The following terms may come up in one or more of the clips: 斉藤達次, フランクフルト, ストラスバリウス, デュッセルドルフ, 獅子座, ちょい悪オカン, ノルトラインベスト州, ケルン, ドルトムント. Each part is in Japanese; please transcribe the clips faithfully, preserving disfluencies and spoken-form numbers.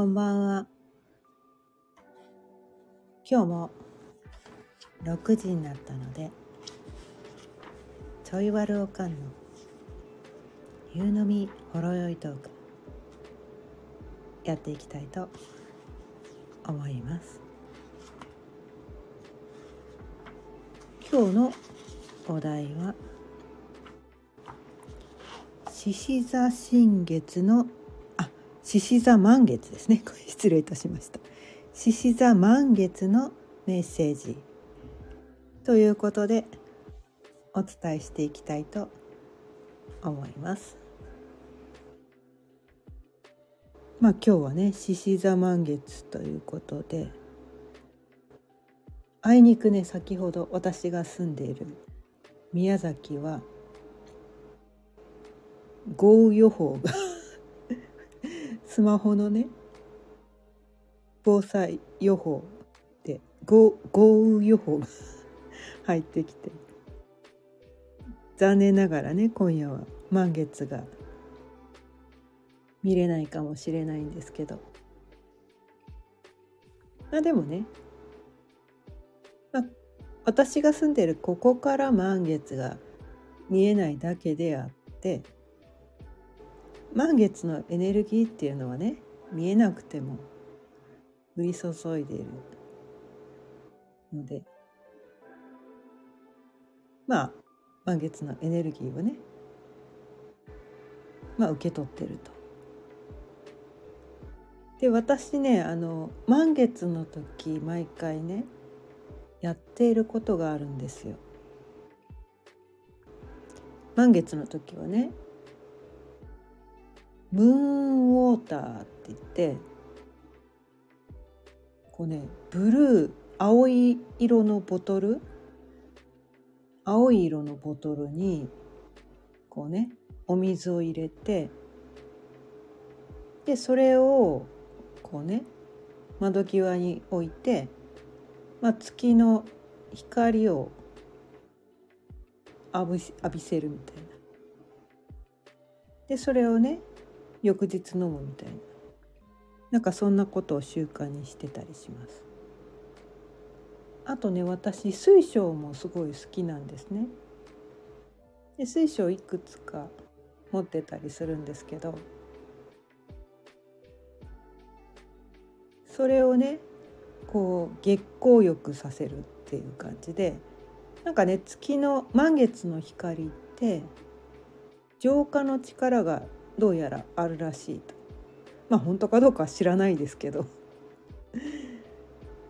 こんばんは。今日もろくじになったので、ちょいわるおかんの夕飲みほろ酔いトークやっていきたいと思います。今日のお題は獅子座新月のあ、獅子座満月ですね。これ失礼いたしました。獅子座満月のメッセージということでお伝えしていきたいと思います。まあ今日はね、獅子座満月ということで、あいにくね、先ほど私が住んでいる宮崎は豪雨予報がスマホのね、防災予報で豪雨予報が入ってきて、残念ながらね、今夜は満月が見れないかもしれないんですけど、まあでもね、まあ、私が住んでるここから満月が見えないだけであって、満月のエネルギーっていうのはね、見えなくても降り注いでいるので、まあ満月のエネルギーをね、まあ受け取ってると。で、私ね、あの満月の時毎回ねやっていることがあるんですよ。満月の時はね、ムーンウォーターって言って、こうね、ブルー青い色のボトル青い色のボトルにこうね、お水を入れて、でそれをこうね、窓際に置いて、まあ、月の光を浴び、浴びせるみたいな。でそれをね、翌日飲むみたいな、なんかそんなことを習慣にしてたりします。あとね、私水晶もすごい好きなんですね。で水晶いくつか持ってたりするんですけど、それをね、こう月光浴させるっていう感じで、なんかね、月の満月の光って浄化の力がどうやらあるらしいと。まあ本当かどうかは知らないですけど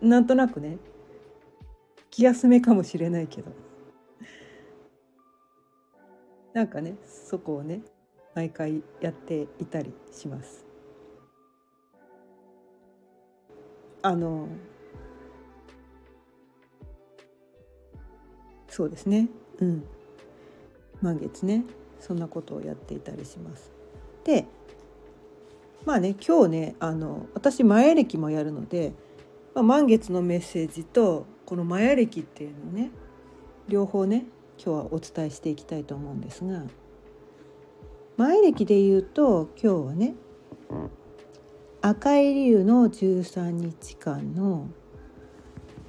なんとなくね、気休めかもしれないけどなんかね、そこをね毎回やっていたりします。あのそうですね、うん、満月ね、そんなことをやっていたりします。でまあね、今日ね、あの私マヤ暦もやるので、まあ、満月のメッセージとこのマヤ暦っていうのをね、両方ね今日はお伝えしていきたいと思うんですが、マヤ暦でいうと今日はね、赤い龍のじゅうさんにちかんの、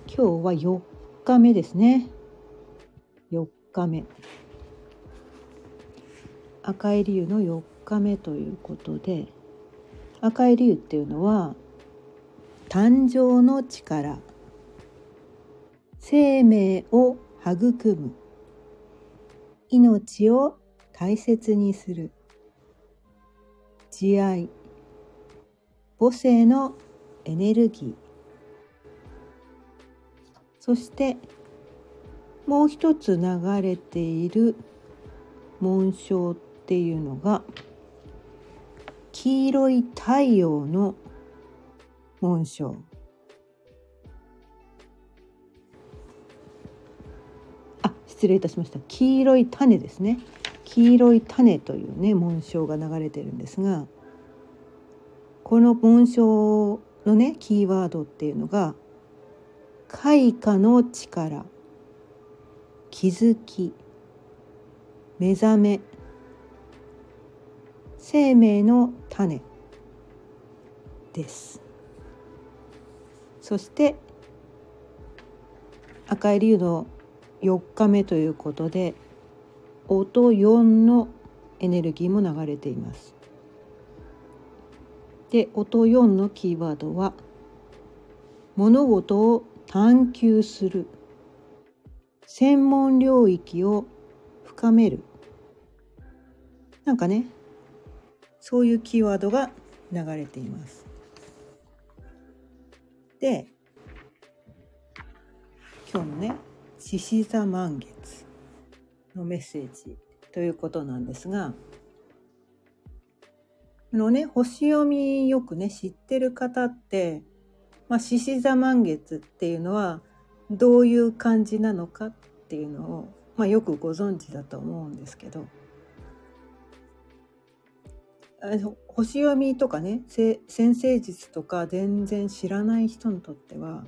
今日はよっかめですね。よっかめ、赤い龍のよっかめということで、赤い龍っていうのは誕生の力、生命を育む、命を大切にする、慈愛、母性のエネルギー、そしてもう一つ流れている紋章っていうのが黄色い太陽の紋章。あ、失礼いたしました。黄色い種ですね。黄色い種というね紋章が流れているんですが、この紋章のねキーワードっていうのが開花の力、気づき、目覚め、生命の種、です。そして赤い龍のよっかめということで、音よんのエネルギーも流れています。で、音よんのキーワードは物事を探求する、専門領域を深める、なんかね、そういうキーワードが流れています。で、今日のね、獅子座満月のメッセージということなんですが、あのね、星読みよくね、知ってる方って、まあ、獅子座満月っていうのはどういう感じなのかっていうのを、まあ、よくご存知だと思うんですけど、星読みとかね、先星術とか全然知らない人にとっては、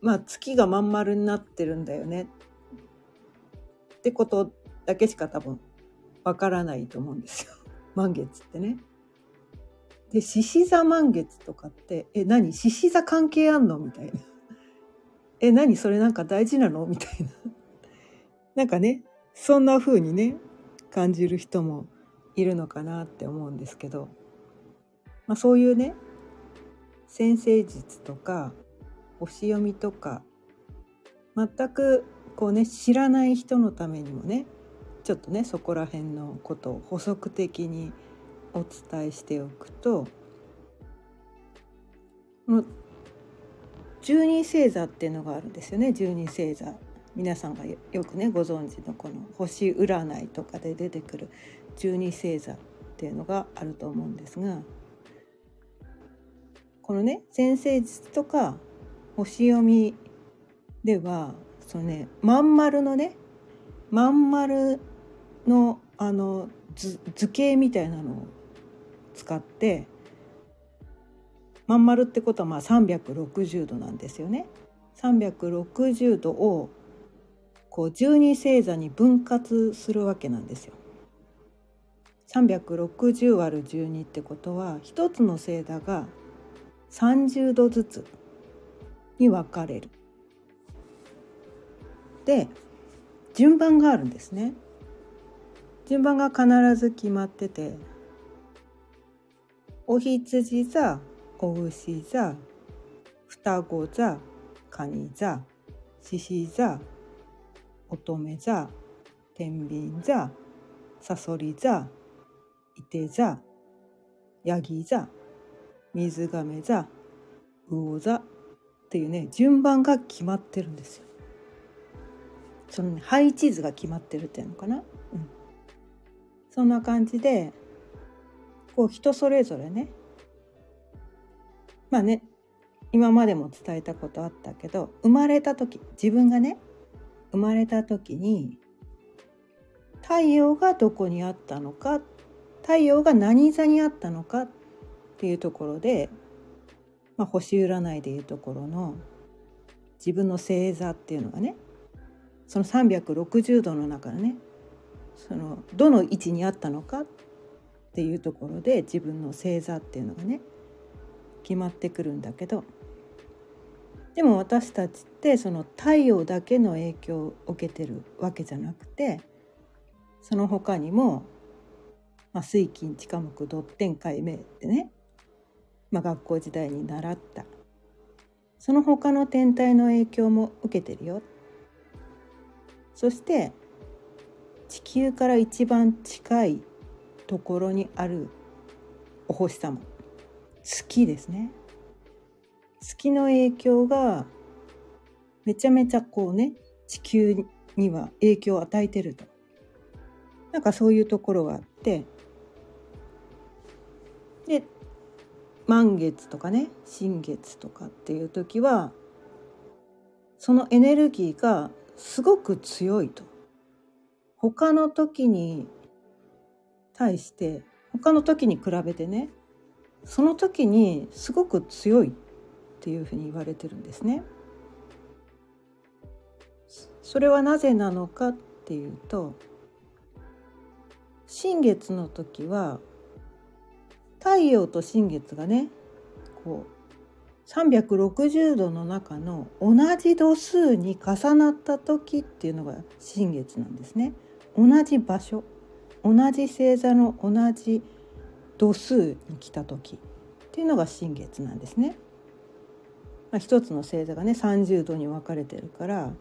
まあ月がまん丸になってるんだよねってことだけしか多分わからないと思うんですよ、満月ってね。で、獅子座満月とかってえ何獅子座関係あんのみたいな、え何それなんか大事なのみたいななんかね、そんな風にね感じる人もいるのかなって思うんですけど、まあ、そういうね、占星術とか星読みとか全くこうね知らない人のためにもね、ちょっとねそこら辺のことを補足的にお伝えしておくと、この十二星座っていうのがあるんですよね。十二星座、皆さんがよくねご存知のこの星占いとかで出てくる十二星座っていうのがあると思うんですが、このね占星術とか星読みではそのね、まん丸のねまん丸のあの図、図形みたいなのを使って、まん丸ってことはまあさんびゃくろくじゅうどなんですよね。さんびゃくろくじゅうどをこう十二星座に分割するわけなんですよ。さんびゃくろくじゅうわるじゅうにってことは一つの星座がさんじゅうどずつに分かれる。で、順番があるんですね。順番が必ず決まってて、お羊座、お牛座、双子座、蟹座、獅子座、乙女座、天秤座、さそり座、いて座、ヤギ座、水亀座、魚座っていうね、順番が決まってるんですよ。その、ね、配置図が決まってるっていうのかな、うん、そんな感じでこう人それぞれね、まあね、今までも伝えたことあったけど、生まれた時、自分がね生まれた時に太陽がどこにあったのか、太陽が何座にあったのかっていうところで、まあ、星占いでいうところの自分の星座っていうのがね、そのさんびゃくろくじゅうどの中のね、そのどの位置にあったのかっていうところで自分の星座っていうのがね決まってくるんだけど、でも私たちってその太陽だけの影響を受けてるわけじゃなくて、その他にも、まあ、水金地火木土天海冥ってね、まあ、学校時代に習ったその他の天体の影響も受けてるよ。そして地球から一番近いところにあるお星様、月ですね。月の影響がめちゃめちゃこうね、地球には影響を与えてると、なんかそういうところがあって、で満月とかね新月とかっていう時はそのエネルギーがすごく強いと、他の時に対して他の時に比べてね、その時にすごく強いっていうふうに言われてるんですね。それはなぜなのかっていうと、新月の時は太陽と新月がねこうさんびゃくろくじゅうどの中の同じ度数に重なった時っていうのが新月なんですね。同じ場所、同じ星座の同じ度数に来た時っていうのが新月なんですね。まあ、一つの星座がねさんじゅうどに分かれてるから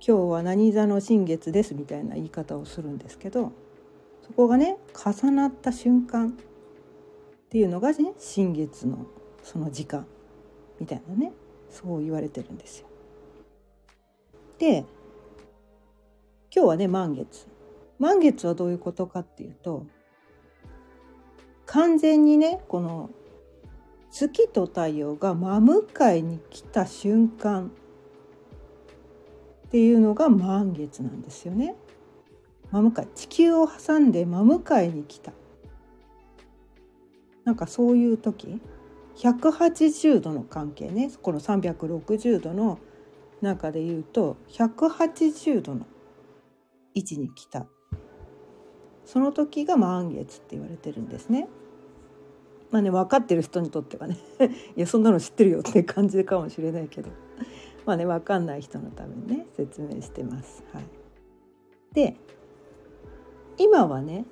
今日は何座の新月ですみたいな言い方をするんですけど、そこがね重なった瞬間っていうのがね新月のその時間みたいなね、そう言われてるんですよ。で今日はね満月。満月はどういうことかっていうと、完全にねこの月と太陽が真向かいに来た瞬間っていうのが満月なんですよね。真向かい、地球を挟んで真向かいに来た、なんかそういう時ひゃくはちじゅうどの関係ね、このさんびゃくろくじゅうどの中でいうとひゃくはちじゅうどの位置に来た、その時が満月って言われてるんですね。まあね分かってる人にとってはねいやそんなの知ってるよって感じかもしれないけどまあね分かんない人のためにね説明してます、はい、で今はね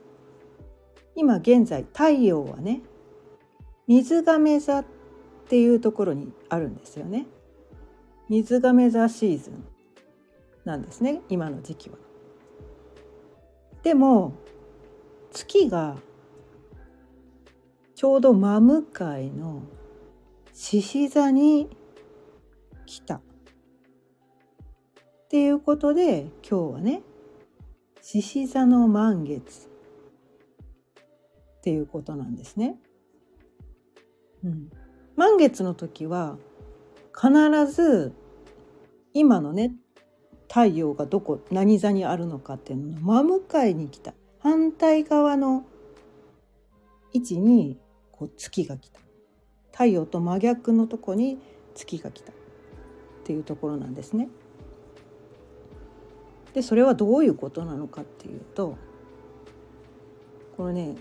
今現在太陽はね水瓶座っていうところにあるんですよね。水瓶座シーズンなんですね今の時期は。でも月がちょうど真向かいの獅子座に来たっていうことで、今日はね獅子座の満月っていうことなんですね、うん、満月の時は必ず今のね太陽がどこ何座にあるのかっていうのを真向かいに来た反対側の位置にこう月が来た、太陽と真逆のとこに月が来たっていうところなんですね。でそれはどういうことなのかっていうと、このね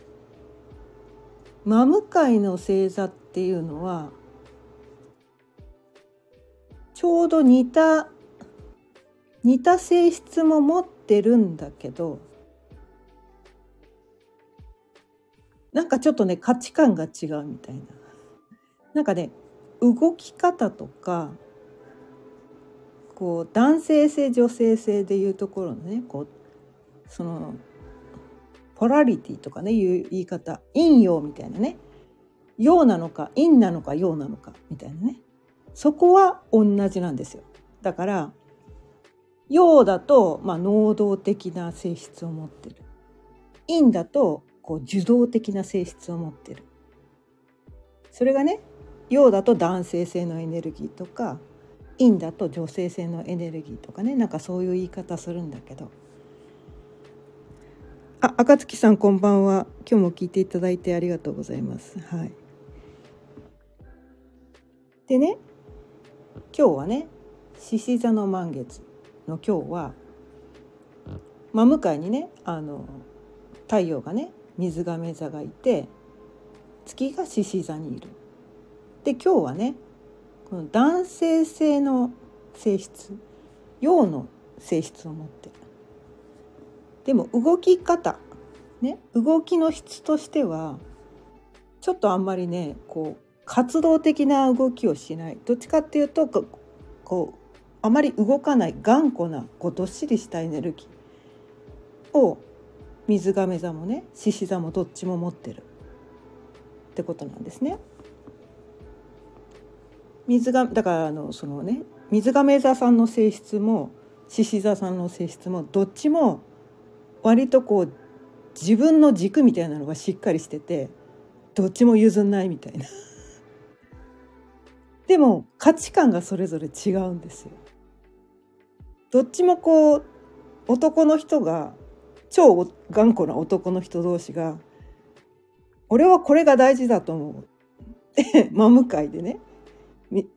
真向かいの星座っていうのはちょうど似た似た性質も持ってるんだけど、なんかちょっとね価値観が違うみたいな、なんかね動き方とかこう男性性女性性でいうところのねこうそのポラリティとかねいう言い方、陰陽みたいなね、陽なのか陰なのか陽なのかみたいなね、そこは同じなんですよ。だから陽だと、まあ、能動的な性質を持ってる。陰だとこう受動的な性質を持ってる。それがね、陽だと男性性のエネルギーとか、陰だと女性性のエネルギーとかね、なんかそういう言い方するんだけど。あ、赤月さんこんばんは。今日も聞いていただいてありがとうございます。はい。でね、今日はね、獅子座の満月。の今日は真向かいにねあの太陽がね水瓶座がいて月が獅子座にいる。で今日はねこの男性性の性質、陽の性質を持ってる。でも動き方ね、動きの質としてはちょっとあんまりねこう活動的な動きをしない、どっちかっていうとこうあまり動かない頑固なこうどっしりしたエネルギーを水瓶座もね獅子座もどっちも持ってるってことなんですね。水がだからあのそのね水瓶座さんの性質も獅子座さんの性質もどっちも割とこう自分の軸みたいなのがしっかりしててどっちも譲んないみたいな。でも価値観がそれぞれ違うんですよ。どっちもこう男の人が超頑固な男の人同士が俺はこれが大事だと思う真向かいでね違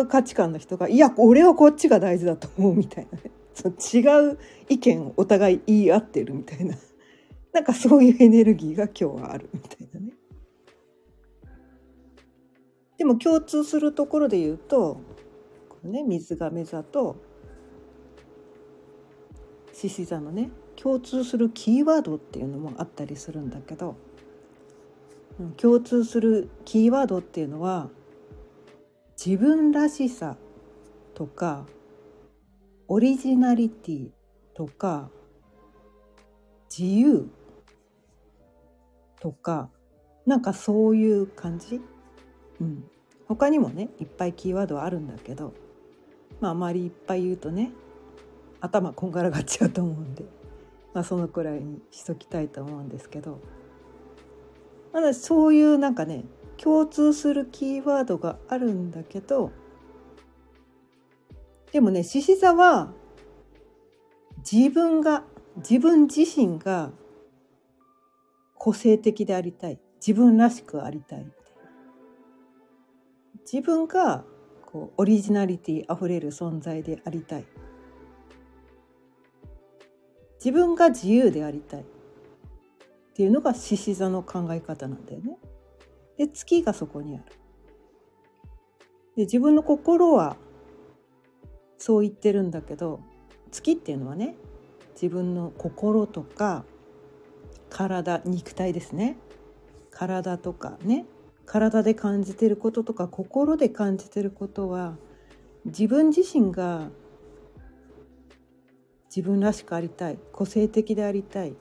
う価値観の人がいや俺はこっちが大事だと思うみたいなね、その違う意見をお互い言い合ってるみたいななんかそういうエネルギーが今日はあるみたいなね。でも共通するところで言うと、このね、水亀座と獅子座のね、共通するキーワードっていうのもあったりするんだけど、共通するキーワードっていうのは、自分らしさとかオリジナリティとか自由とか、なんかそういう感じ、うん、他にもねいっぱいキーワードはあるんだけど、まああまりいっぱい言うとね頭こんがらがっちゃうと思うんで、まあ、そのくらいにしときたいと思うんですけど、まだそういうなんかね共通するキーワードがあるんだけど、でもね獅子座は自分が自分自身が個性的でありたい、自分らしくありたい、自分がこうオリジナリティあふれる存在でありたい、自分が自由でありたいっていうのが獅子座の考え方なんだよね。で月がそこにある。で自分の心はそう言ってるんだけど、月っていうのはね自分の心とか体、肉体ですね、体とかね、体で感じてることとか心で感じてることは、自分自身が自分らしくありたい、個性的でありたい、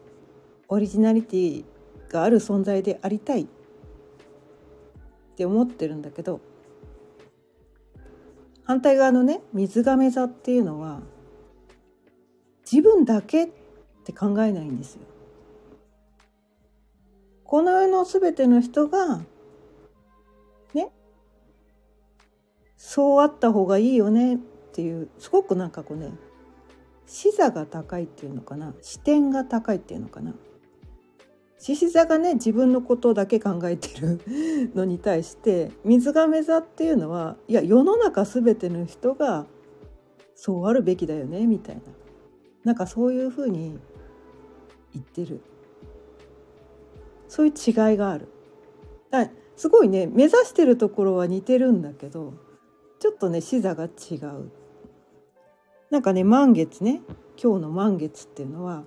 オリジナリティがある存在でありたいって思ってるんだけど、反対側のね水亀座っていうのは自分だけって考えないんですよ。この世のすべての人がね、そうあった方がいいよねっていう、すごくなんかこうね、視座が高いっていうのかな、視点が高いっていうのかな。獅子座がね自分のことだけ考えてるのに対して、水亀座っていうのは、いや世の中すべての人がそうあるべきだよねみたいな、なんかそういうふうに言ってる、そういう違いがある。だすごいね目指してるところは似てるんだけど、ちょっとね視座が違う。なんかね満月ね、今日の満月っていうのは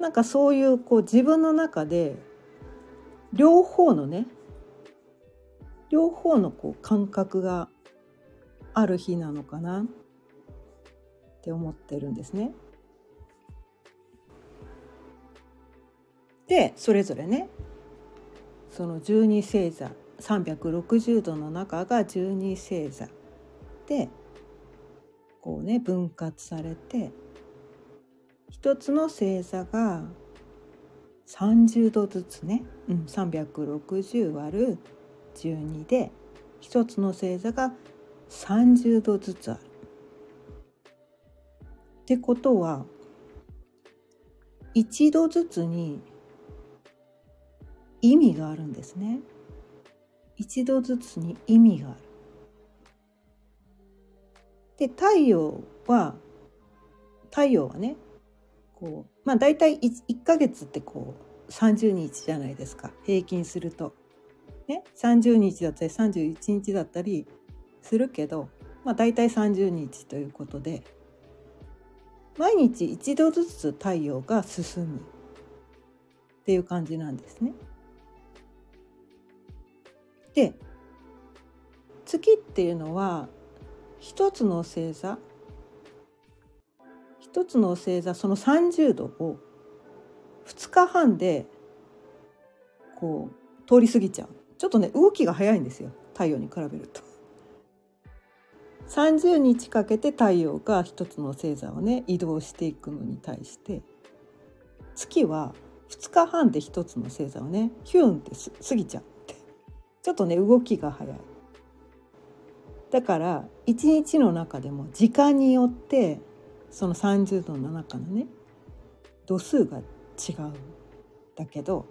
なんかそういうこう自分の中で両方のね両方のこう感覚がある日なのかなって思ってるんですね。でそれぞれねその十二星座、さんびゃくろくじゅうどの中が十二星座でこうね分割されて、一つの星座がさんじゅうどずつね、うん、さんびゃくろくじゅうわるじゅうに で一つの星座がさんじゅうどずつある。ってことは、いちどずつに意味があるんですね。一度ずつに意味がある。で太陽は太陽はねこう、まあ、大体 いっかげつってこうさんじゅうにちじゃないですか、平均すると、ね、さんじゅうにちだったりさんじゅういちにちだったりするけど、まあ、大体さんじゅうにちということで、毎日一度ずつ太陽が進むっていう感じなんですね。で月っていうのは一つの星座一つの星座そのさんじゅうどをふつかはんでこう通り過ぎちゃう。ちょっとね動きが早いんですよ、太陽に比べると。さんじゅうにちかけて太陽が一つの星座をね移動していくのに対して、月はふつかはんで一つの星座をねヒュンって過ぎちゃう。ちょっとね動きが早い。だから一日の中でも時間によってそのさんじゅうどの中のね度数が違うんだけど、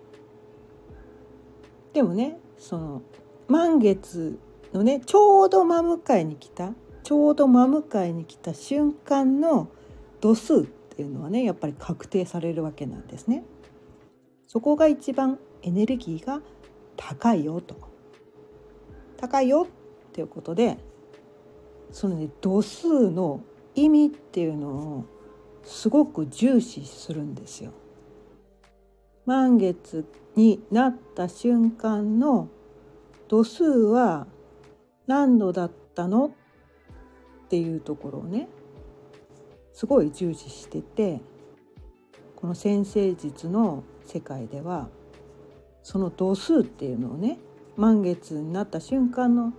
でもねその満月のねちょうど真向かいに来たちょうど真向かいに来た瞬間の度数っていうのはねやっぱり確定されるわけなんですね。そこが一番エネルギーが高いよと高いよっていうことで、そのね度数の意味っていうのをすごく重視するんですよ。満月になった瞬間の度数は何度だったのっていうところをねすごい重視してて、この占星術の世界ではその度数っていうのをね、満月になった瞬間の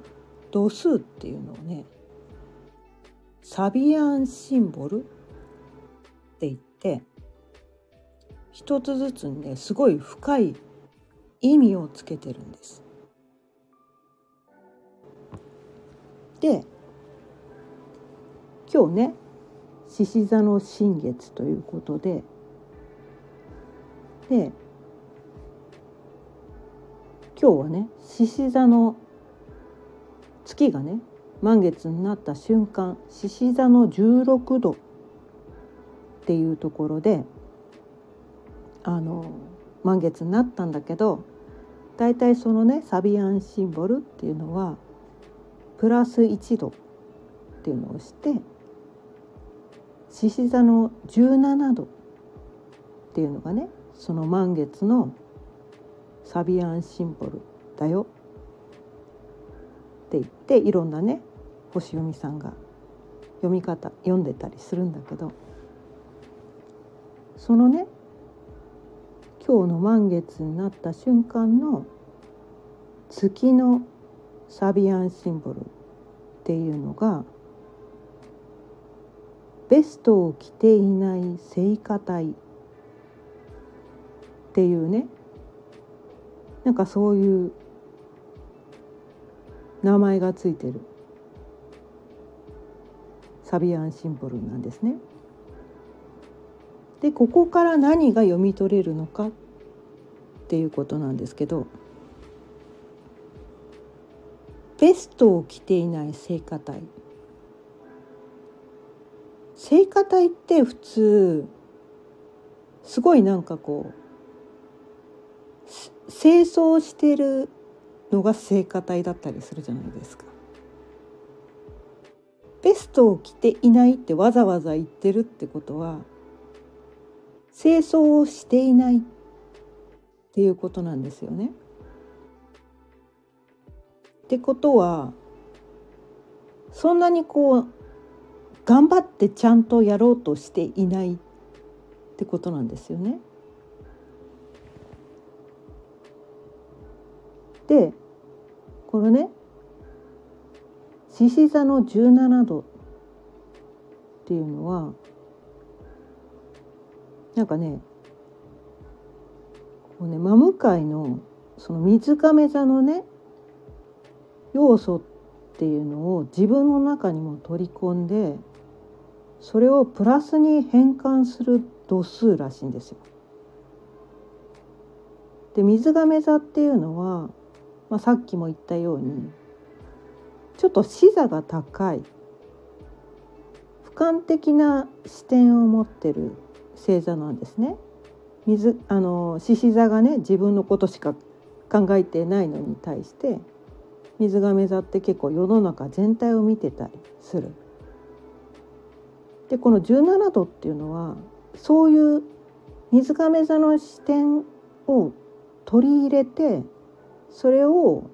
度数っていうのをねサビアンシンボルって言って、一つずつねすごい深い意味をつけてるんです。で今日ね獅子座の新月ということで、で今日はね獅子座の月がね満月になった瞬間獅子座のじゅうろくどっていうところで、あの満月になったんだけど、だいたいそのねサビアンシンボルっていうのはプラスいちどっていうのをして、獅子座のじゅうななどっていうのがねその満月のサビアンシンボルだよって言って、いろんなね星読みさんが読み方読んでたりするんだけど、そのね今日の満月になった瞬間の月のサビアンシンボルっていうのがベストを着ていない聖火隊っていうね、なんかそういう名前がついてるサビアンシンボルなんですね。でここから何が読み取れるのかっていうことなんですけど、ベストを着ていない聖火隊、聖火隊って普通すごいなんかこう清掃してるのが聖火隊だったりするじゃないですか。ベストを着ていないってわざわざ言ってるってことは清掃をしていないっていうことなんですよね。ってことはそんなにこう頑張ってちゃんとやろうとしていないってことなんですよね。でこのね獅子座のじゅうななどっていうのはなんかね、こうね真向かいのその水亀座のね要素っていうのを自分の中にも取り込んで、それをプラスに変換する度数らしいんですよ。で水亀座っていうのは、まあ、さっきも言ったようにちょっと視座が高い俯瞰的な視点を持ってる星座なんですね。水あの獅子座がね自分のことしか考えてないのに対して、水亀座って結構世の中全体を見てたりする。でこのじゅうななどっていうのはそういう水亀座の視点を取り入れて、それを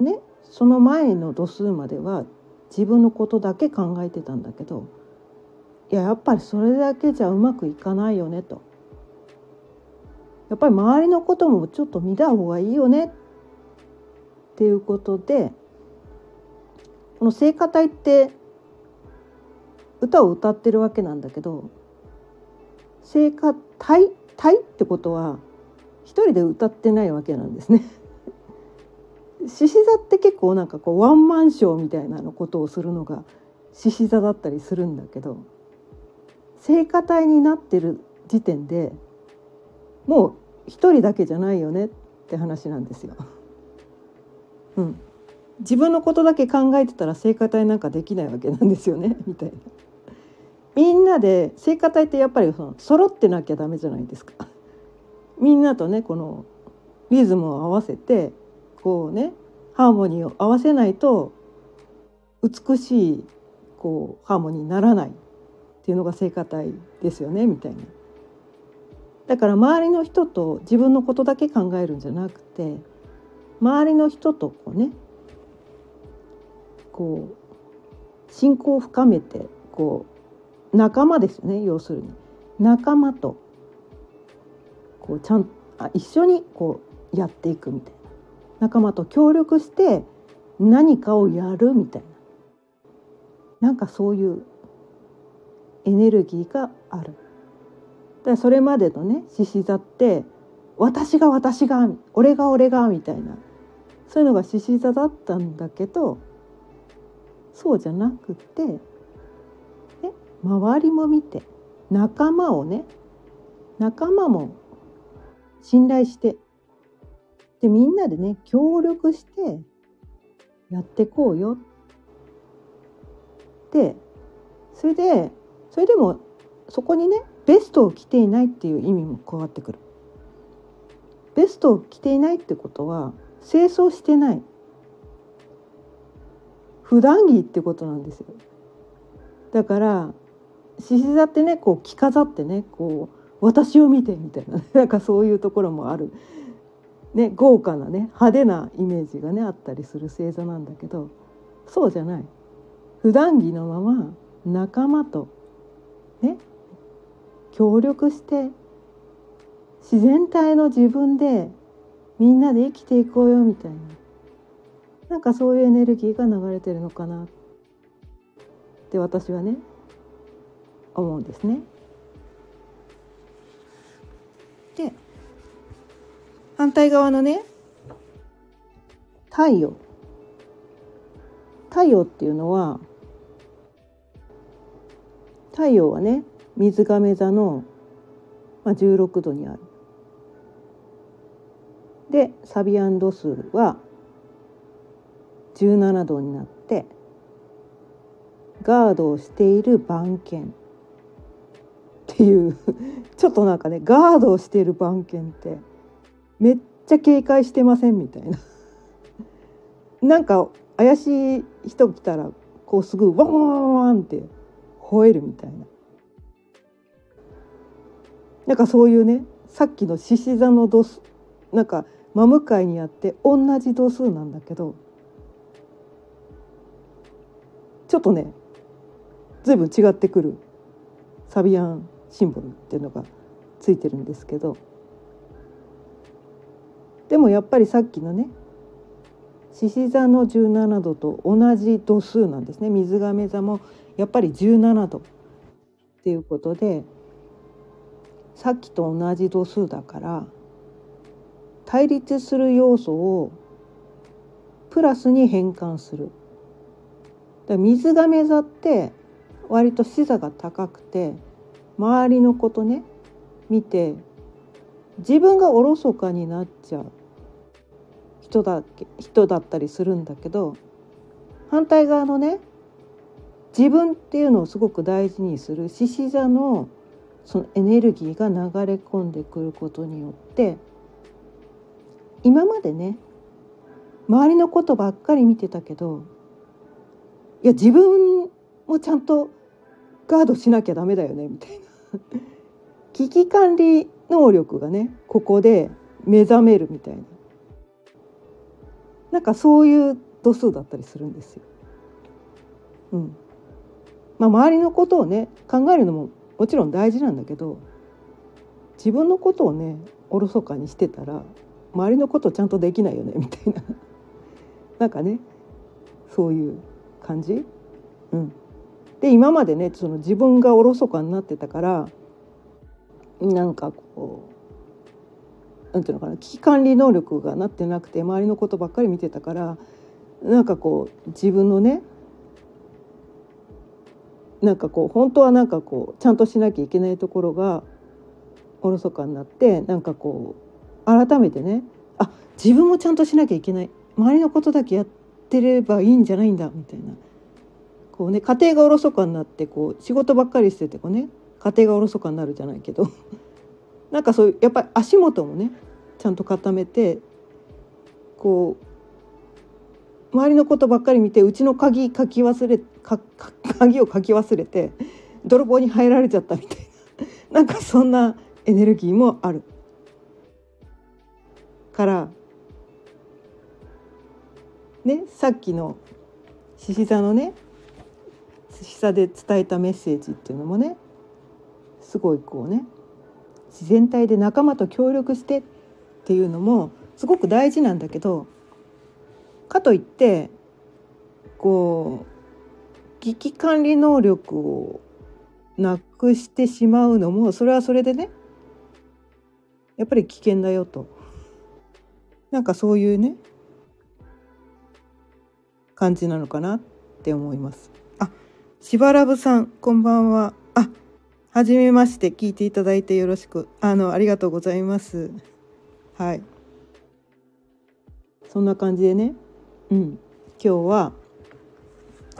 ねその前の度数までは自分のことだけ考えてたんだけど、いややっぱりそれだけじゃうまくいかないよねと、やっぱり周りのこともちょっと見た方がいいよねっていうことで、この聖歌隊って歌を歌ってるわけなんだけど、聖歌隊隊ってことは一人で歌ってないわけなんですね。獅子座って結構なんかこうワンマンショーみたいなのことをするのが獅子座だったりするんだけど、聖歌隊になってる時点でもう一人だけじゃないよねって話なんですよ。うん、自分のことだけ考えてたら聖歌隊なんかできないわけなんですよねみたいな。みんなで聖歌隊ってやっぱりその揃ってなきゃダメじゃないですか。みんなとねこのリズムを合わせてこうねハーモニーを合わせないと美しいこうハーモニーにならないっていうのが聖歌隊ですよねみたいな。だから周りの人と自分のことだけ考えるんじゃなくて周りの人とこうねこう信仰を深めてこう仲間ですよね。要するに仲間とこうちゃんあ一緒にこうやっていくみたいな、仲間と協力して何かをやるみたいな、なんかそういうエネルギーがある。だからそれまでのね獅子座って私が私が俺が俺がみたいなそういうのが獅子座だったんだけど、そうじゃなくて、ね、周りも見て仲間をね仲間も信頼してでみんなでね協力してやってこうよってそれでそれでもそこにねベストを着ていないっていう意味も加わってくる。ベストを着ていないってことは清掃してない普段着ってことなんですよ。だから獅子座ってねこう着飾ってねこう私を見てみたいななんかそういうところもある、ね、豪華なね派手なイメージがねあったりする星座なんだけど、そうじゃない普段着のまま仲間とね協力して自然体の自分でみんなで生きていこうよみたいな、なんかそういうエネルギーが流れてるのかなって私はね思うんですね。で反対側のね太陽太陽っていうのは太陽はね水亀座のじゅうろくどにある。でサビアン度数はじゅうななどになってガードをしている番犬っていうちょっとなんかねガードをしている番犬ってめっちゃ警戒してませんみたいななんか怪しい人来たらこうすぐワンワンワンって吠えるみたいな、なんかそういうねさっきの獅子座の度数なんか真向かいにあって同じ度数なんだけどちょっとね随分違ってくるサビアンシンボルっていうのがついてるんですけど、でもやっぱりさっきのね獅子座のじゅうななどと同じ度数なんですね。水亀座もやっぱりじゅうななどっていうことでさっきと同じ度数だから対立する要素をプラスに変換する。だ水亀座って割と視座が高くて周りのことね見て自分がおろそかになっちゃう人だっけ人だったりするんだけど、反対側のね自分っていうのをすごく大事にする獅子座のそのエネルギーが流れ込んでくることによって今までね周りのことばっかり見てたけどいや自分もちゃんとガードしなきゃダメだよねみたいな危機管理能力がねここで目覚めるみたいな、なんかそういう度数だったりするんですよ。うんまあ、周りのことをね考えるのももちろん大事なんだけど自分のことをねおろそかにしてたら周りのことちゃんとできないよねみたいななんかねそういう感じ、うん、で今までねその自分がおろそかになってたからなんかこうなんていうのかな危機管理能力がなってなくて周りのことばっかり見てたからなんかこう自分のねなんかこう本当はなんかこうちゃんとしなきゃいけないところがおろそかになってなんかこう改めてねあ自分もちゃんとしなきゃいけない周りのことだけやってればいいんじゃないんだみたいなこうね家庭がおろそかになってこう仕事ばっかりしててこうね家庭がおろそかになるじゃないけどなんかそういうやっぱり足元もねちゃんと固めて、こう周りのことばっかり見てうちの鍵書き忘れかか鍵を書き忘れて泥棒に入られちゃったみたいななんかそんなエネルギーもあるからね、さっきの獅子座のね獅子座で伝えたメッセージっていうのもねすごいこうね自然体で仲間と協力してっていうのもすごく大事なんだけど、かといってこう危機管理能力をなくしてしまうのもそれはそれでねやっぱり危険だよと、なんかそういうね感じなのかなって思います。あ、しばらぶさんこんばんは。あ、はじめまして、聞いていただいてよろしく、あのありがとうございます。はい、そんな感じでね、うん、今日は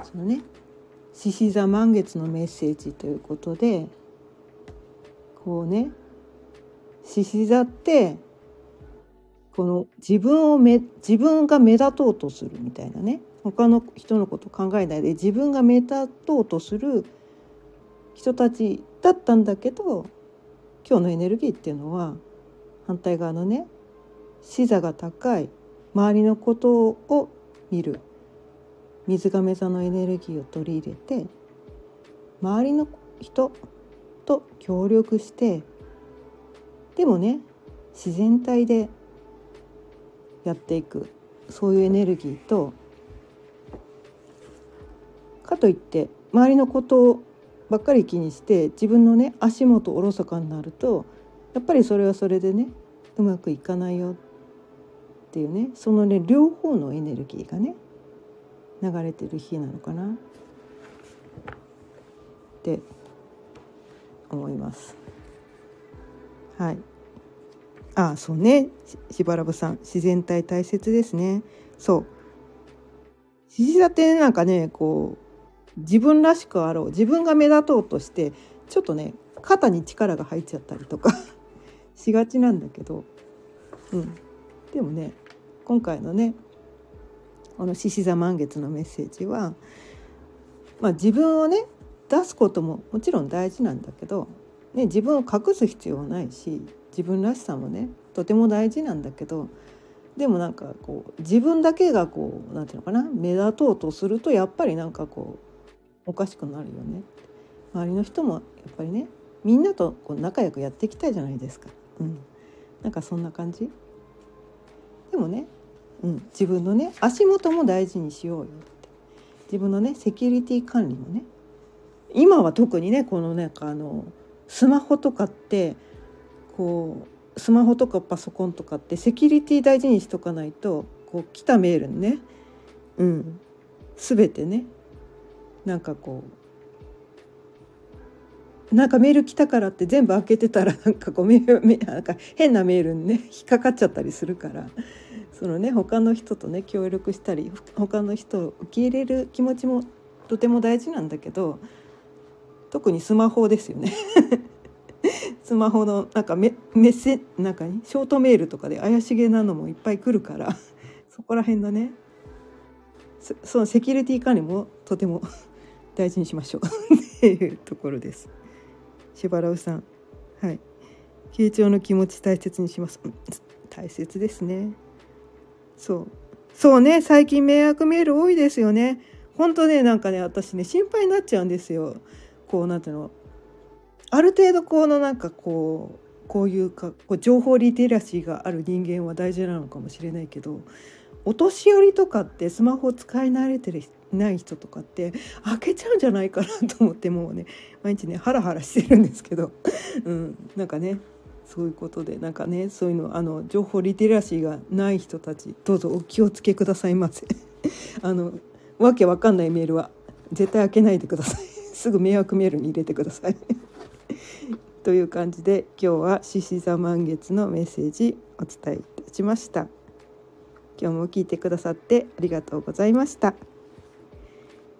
そのね獅子座満月のメッセージということで、こうね獅子座ってこの自分をめ自分が目立とうとするみたいなね、他の人のこと考えないで自分が目立とうとする人たちだったんだけど、今日のエネルギーっていうのは反対側のね視座が高い周りのことを見る水亀座のエネルギーを取り入れて、周りの人と協力して、でもね自然体でやっていく、そういうエネルギーと、かといって周りのことばっかり気にして自分のね足元おろそかになるとやっぱりそれはそれでねうまくいかないよっていうね、そのね両方のエネルギーがね流れてる日なのかなって思います。はい、ああそうね、しばらぶさん自然体大切ですね。そう獅子座ってなんかねこう自分らしくあろう、自分が目立とうとしてちょっとね肩に力が入っちゃったりとかしがちなんだけど、うん、でもね今回のねこの獅子座満月のメッセージは、まあ、自分をね出すことももちろん大事なんだけど、ね、自分を隠す必要はないし自分らしさもねとても大事なんだけど、でもなんかこう自分だけがこうなんていうのかな目立とうとするとやっぱりなんかこうおかしくなるよね。周りの人もやっぱりねみんなとこう仲良くやっていきたいじゃないですか、うん、なんかそんな感じでもね、うん、自分のね足元も大事にしようよって、自分のねセキュリティ管理もね、今は特にねこのなんかあのスマホとかってこうスマホとかパソコンとかってセキュリティ大事にしとかないと、こう来たメールにね、うん、全てねなんかこうなんかメール来たからって全部開けてたらなんかこうメールなんか変なメールにね引っかかっちゃったりするから、そのね他の人とね協力したり他の人を受け入れる気持ちもとても大事なんだけど、特にスマホですよねスマホのなんかメッセなんかにショートメールとかで怪しげなのもいっぱい来るからそこら辺のね そ, そのセキュリティ管理もとても大事にしましょうっていうところです。しばらうさん、はい、傾聴の気持ち大切にします、うん、大切ですね。そうそうね、最近迷惑メール多いですよね。本当ねなんかね私ね心配になっちゃうんですよ。こうなんていうの、ある程度このなんかこうこういうかこう情報リテラシーがある人間は大事なのかもしれないけど、お年寄りとかってスマホを使い慣れてるない人とかって開けちゃうんじゃないかなと思ってもうね毎日ねハラハラしてるんですけど、うん、なんかねそういうことでなんかねそういうのあの情報リテラシーがない人たちどうぞお気をつけくださいませあのわけわかんないメールは絶対開けないでくださいすぐ迷惑メールに入れてくださいという感じで今日は獅子座満月のメッセージお伝えいたしました。今日も聞いてくださってありがとうございました。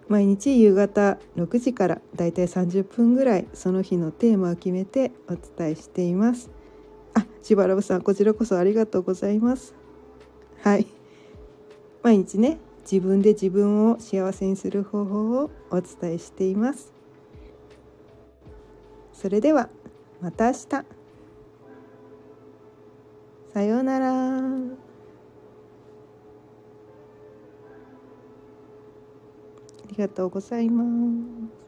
毎日夕方ろくじからだいたいさんじゅっぷんぐらいその日のテーマを決めてお伝えしています。あ、しばらぶさん、こちらこそありがとうございます。はい、毎日ね、自分で自分を幸せにする方法をお伝えしています。それではまた明日、さようなら。ありがとうございます。